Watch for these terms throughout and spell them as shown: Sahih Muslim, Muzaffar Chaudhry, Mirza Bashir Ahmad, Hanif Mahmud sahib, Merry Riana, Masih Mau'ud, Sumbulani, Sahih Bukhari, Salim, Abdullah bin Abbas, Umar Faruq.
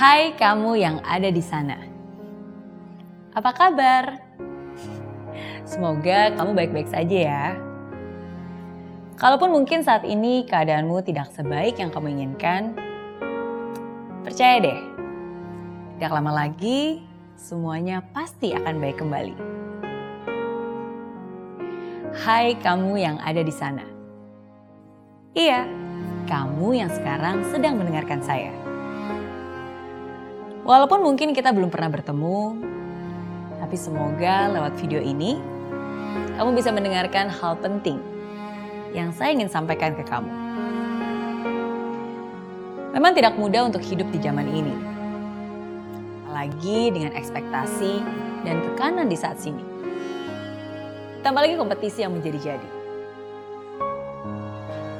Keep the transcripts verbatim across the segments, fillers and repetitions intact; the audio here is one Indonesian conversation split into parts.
Hai kamu yang ada di sana. Apa kabar? Semoga kamu baik-baik saja ya. Kalaupun mungkin saat ini keadaanmu tidak sebaik yang kamu inginkan, percaya deh, tidak lama lagi semuanya pasti akan baik kembali. Hai kamu yang ada di sana. Iya, kamu yang sekarang sedang mendengarkan saya. Walaupun mungkin kita belum pernah bertemu, tapi semoga lewat video ini, kamu bisa mendengarkan hal penting yang saya ingin sampaikan ke kamu. Memang tidak mudah untuk hidup di zaman ini, apalagi dengan ekspektasi dan tekanan di saat sini. Tambah lagi kompetisi yang menjadi-jadi.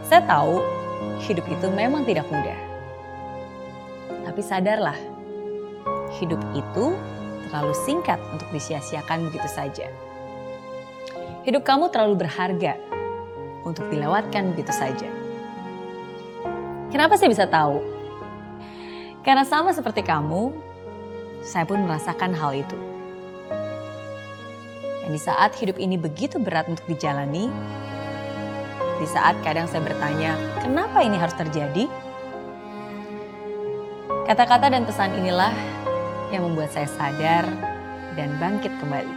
Saya tahu hidup itu memang tidak mudah. Tapi sadarlah, hidup itu terlalu singkat untuk disia-siakan begitu saja. Hidup kamu terlalu berharga untuk dilewatkan begitu saja. Kenapa saya bisa tahu? Karena sama seperti kamu, saya pun merasakan hal itu. Dan di saat hidup ini begitu berat untuk dijalani, di saat kadang saya bertanya, kenapa ini harus terjadi? Kata-kata dan pesan inilah yang membuat saya sadar dan bangkit kembali.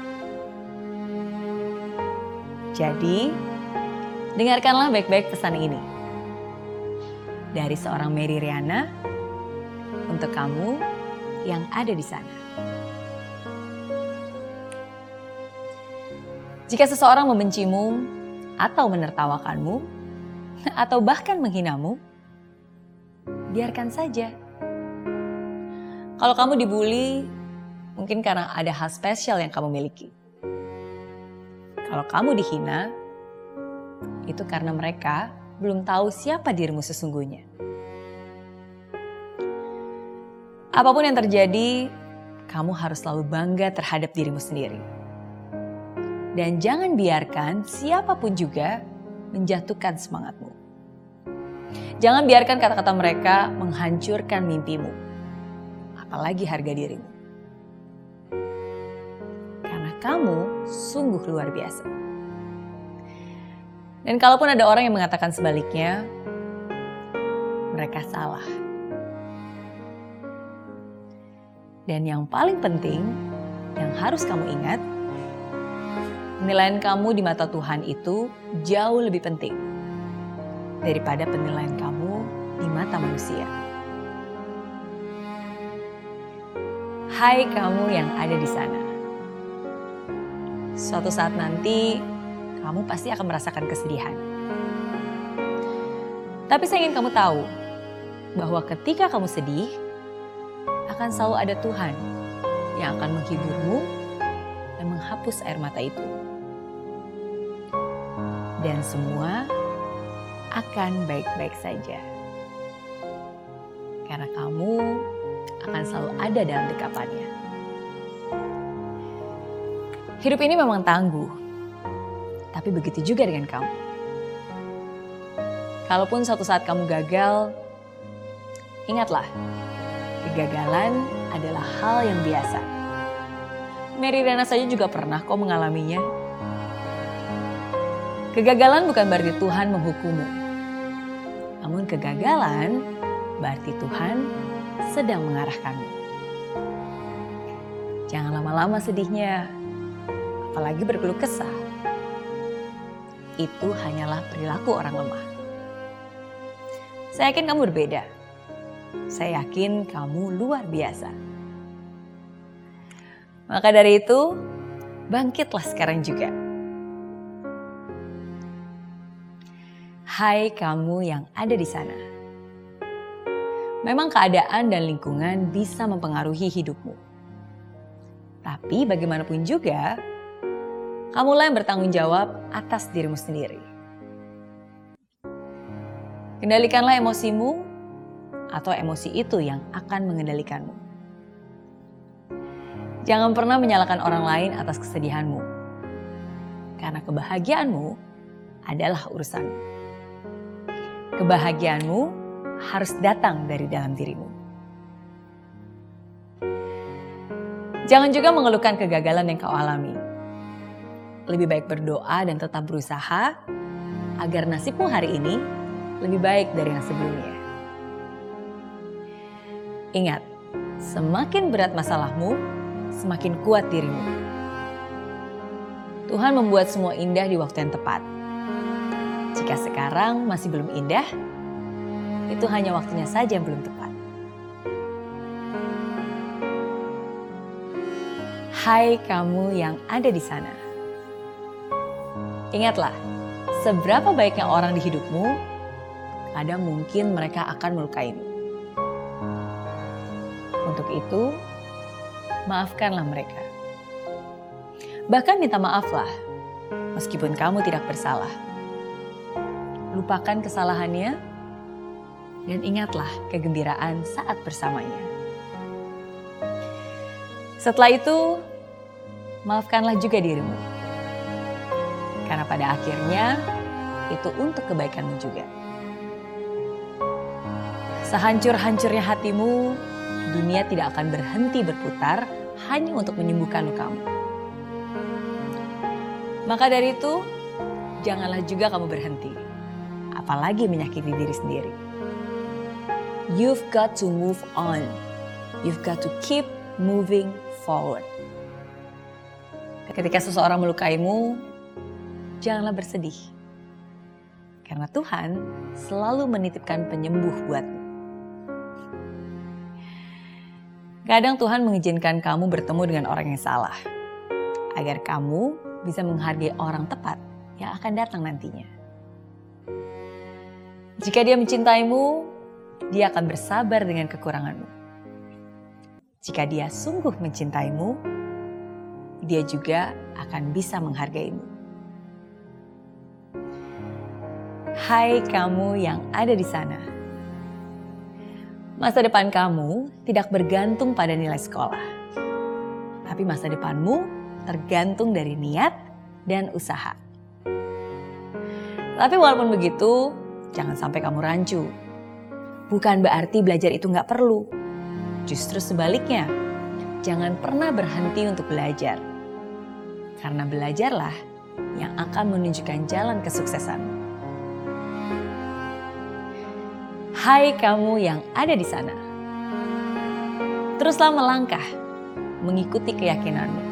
Jadi, dengarkanlah baik-baik pesan ini. Dari seorang Merry Riana, untuk kamu yang ada di sana. Jika seseorang membencimu, atau menertawakanmu, atau bahkan menghinamu, biarkan saja. Kalau kamu dibully, mungkin karena ada hal spesial yang kamu miliki. Kalau kamu dihina, itu karena mereka belum tahu siapa dirimu sesungguhnya. Apapun yang terjadi, kamu harus selalu bangga terhadap dirimu sendiri. Dan jangan biarkan siapapun juga menjatuhkan semangatmu. Jangan biarkan kata-kata mereka menghancurkan mimpimu. Apalagi harga dirimu. Karena kamu sungguh luar biasa. Dan kalaupun ada orang yang mengatakan sebaliknya, mereka salah. Dan yang paling penting, yang harus kamu ingat, penilaian kamu di mata Tuhan itu jauh lebih penting daripada penilaian kamu di mata manusia. Hai kamu yang ada di sana. Suatu saat nanti, kamu pasti akan merasakan kesedihan. Tapi saya ingin kamu tahu, bahwa ketika kamu sedih, akan selalu ada Tuhan yang akan menghiburmu dan menghapus air mata itu. Dan semua akan baik-baik saja. Karena kamu akan selalu ada dalam dekapannya. Hidup ini memang tangguh, tapi begitu juga dengan kamu. Kalaupun suatu saat kamu gagal, ingatlah, kegagalan adalah hal yang biasa. Merry Riana saja juga pernah kok mengalaminya. Kegagalan bukan berarti Tuhan menghukummu, namun kegagalan berarti Tuhan sedang mengarahkanmu. Jangan lama-lama sedihnya, apalagi berkeluh kesah. Itu hanyalah perilaku orang lemah. Saya yakin kamu berbeda. Saya yakin kamu luar biasa. Maka dari itu, bangkitlah sekarang juga. Hai kamu yang ada di sana. Memang keadaan dan lingkungan bisa mempengaruhi hidupmu. Tapi bagaimanapun juga, kamulah yang bertanggung jawab atas dirimu sendiri. Kendalikanlah emosimu, atau emosi itu yang akan mengendalikanmu. Jangan pernah menyalahkan orang lain atas kesedihanmu. Karena kebahagiaanmu adalah urusanmu. Kebahagiaanmu harus datang dari dalam dirimu. Jangan juga mengeluhkan kegagalan yang kau alami. Lebih baik berdoa dan tetap berusaha agar nasibmu hari ini lebih baik dari yang sebelumnya. Ingat, semakin berat masalahmu, semakin kuat dirimu. Tuhan membuat semua indah di waktu yang tepat. Jika sekarang masih belum indah, itu hanya waktunya saja yang belum tepat. Hai kamu yang ada di sana. Ingatlah, seberapa baiknya orang di hidupmu, ada mungkin mereka akan melukaimu. Untuk itu, maafkanlah mereka. Bahkan minta maaflah, meskipun kamu tidak bersalah. Lupakan kesalahannya, dan ingatlah kegembiraan saat bersamanya. Setelah itu, maafkanlah juga dirimu. Karena pada akhirnya, itu untuk kebaikanmu juga. Sehancur-hancurnya hatimu, dunia tidak akan berhenti berputar hanya untuk menyembuhkan lukamu. Maka dari itu, janganlah juga kamu berhenti, apalagi menyakiti diri sendiri. You've got to move on. You've got to keep moving forward. Ketika seseorang melukaimu, janganlah bersedih. Karena Tuhan selalu menitipkan penyembuh buatmu. Kadang Tuhan mengizinkan kamu bertemu dengan orang yang salah, agar kamu bisa menghargai orang tepat yang akan datang nantinya. Jika dia mencintaimu, dia akan bersabar dengan kekuranganmu. Jika dia sungguh mencintaimu, dia juga akan bisa menghargaimu. Hai kamu yang ada di sana. Masa depan kamu tidak bergantung pada nilai sekolah. Tapi masa depanmu tergantung dari niat dan usaha. Tapi walaupun begitu, jangan sampai kamu rancu. Bukan berarti belajar itu gak perlu. Justru sebaliknya, jangan pernah berhenti untuk belajar. Karena belajarlah yang akan menunjukkan jalan kesuksesanmu. Hai kamu yang ada di sana. Teruslah melangkah, mengikuti keyakinanmu.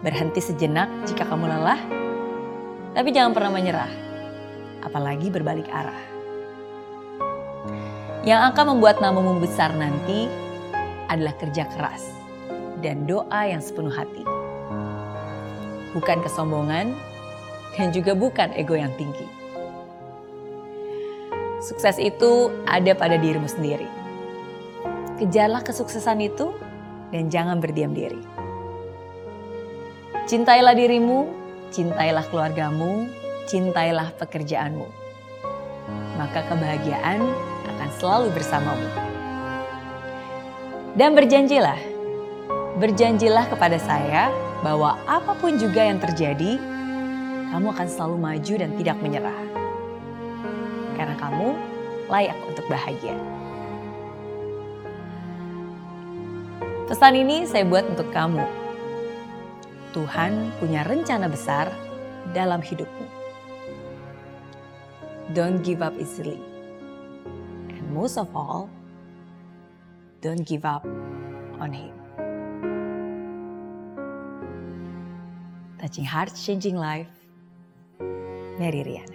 Berhenti sejenak jika kamu lelah, tapi jangan pernah menyerah, apalagi berbalik arah. Yang akan membuat namamu besar nanti adalah kerja keras dan doa yang sepenuh hati. Bukan kesombongan dan juga bukan ego yang tinggi. Sukses itu ada pada dirimu sendiri. Kejarlah kesuksesan itu dan jangan berdiam diri. Cintailah dirimu, cintailah keluargamu, cintailah pekerjaanmu. Maka kebahagiaan akan selalu bersamamu. Dan berjanjilah, berjanjilah kepada saya bahwa apapun juga yang terjadi, kamu akan selalu maju dan tidak menyerah. Karena kamu layak untuk bahagia. Pesan ini saya buat untuk kamu. Tuhan punya rencana besar dalam hidupmu. Don't give up easily. And most of all, don't give up on Him. Touching hearts, changing life. Merry Riana.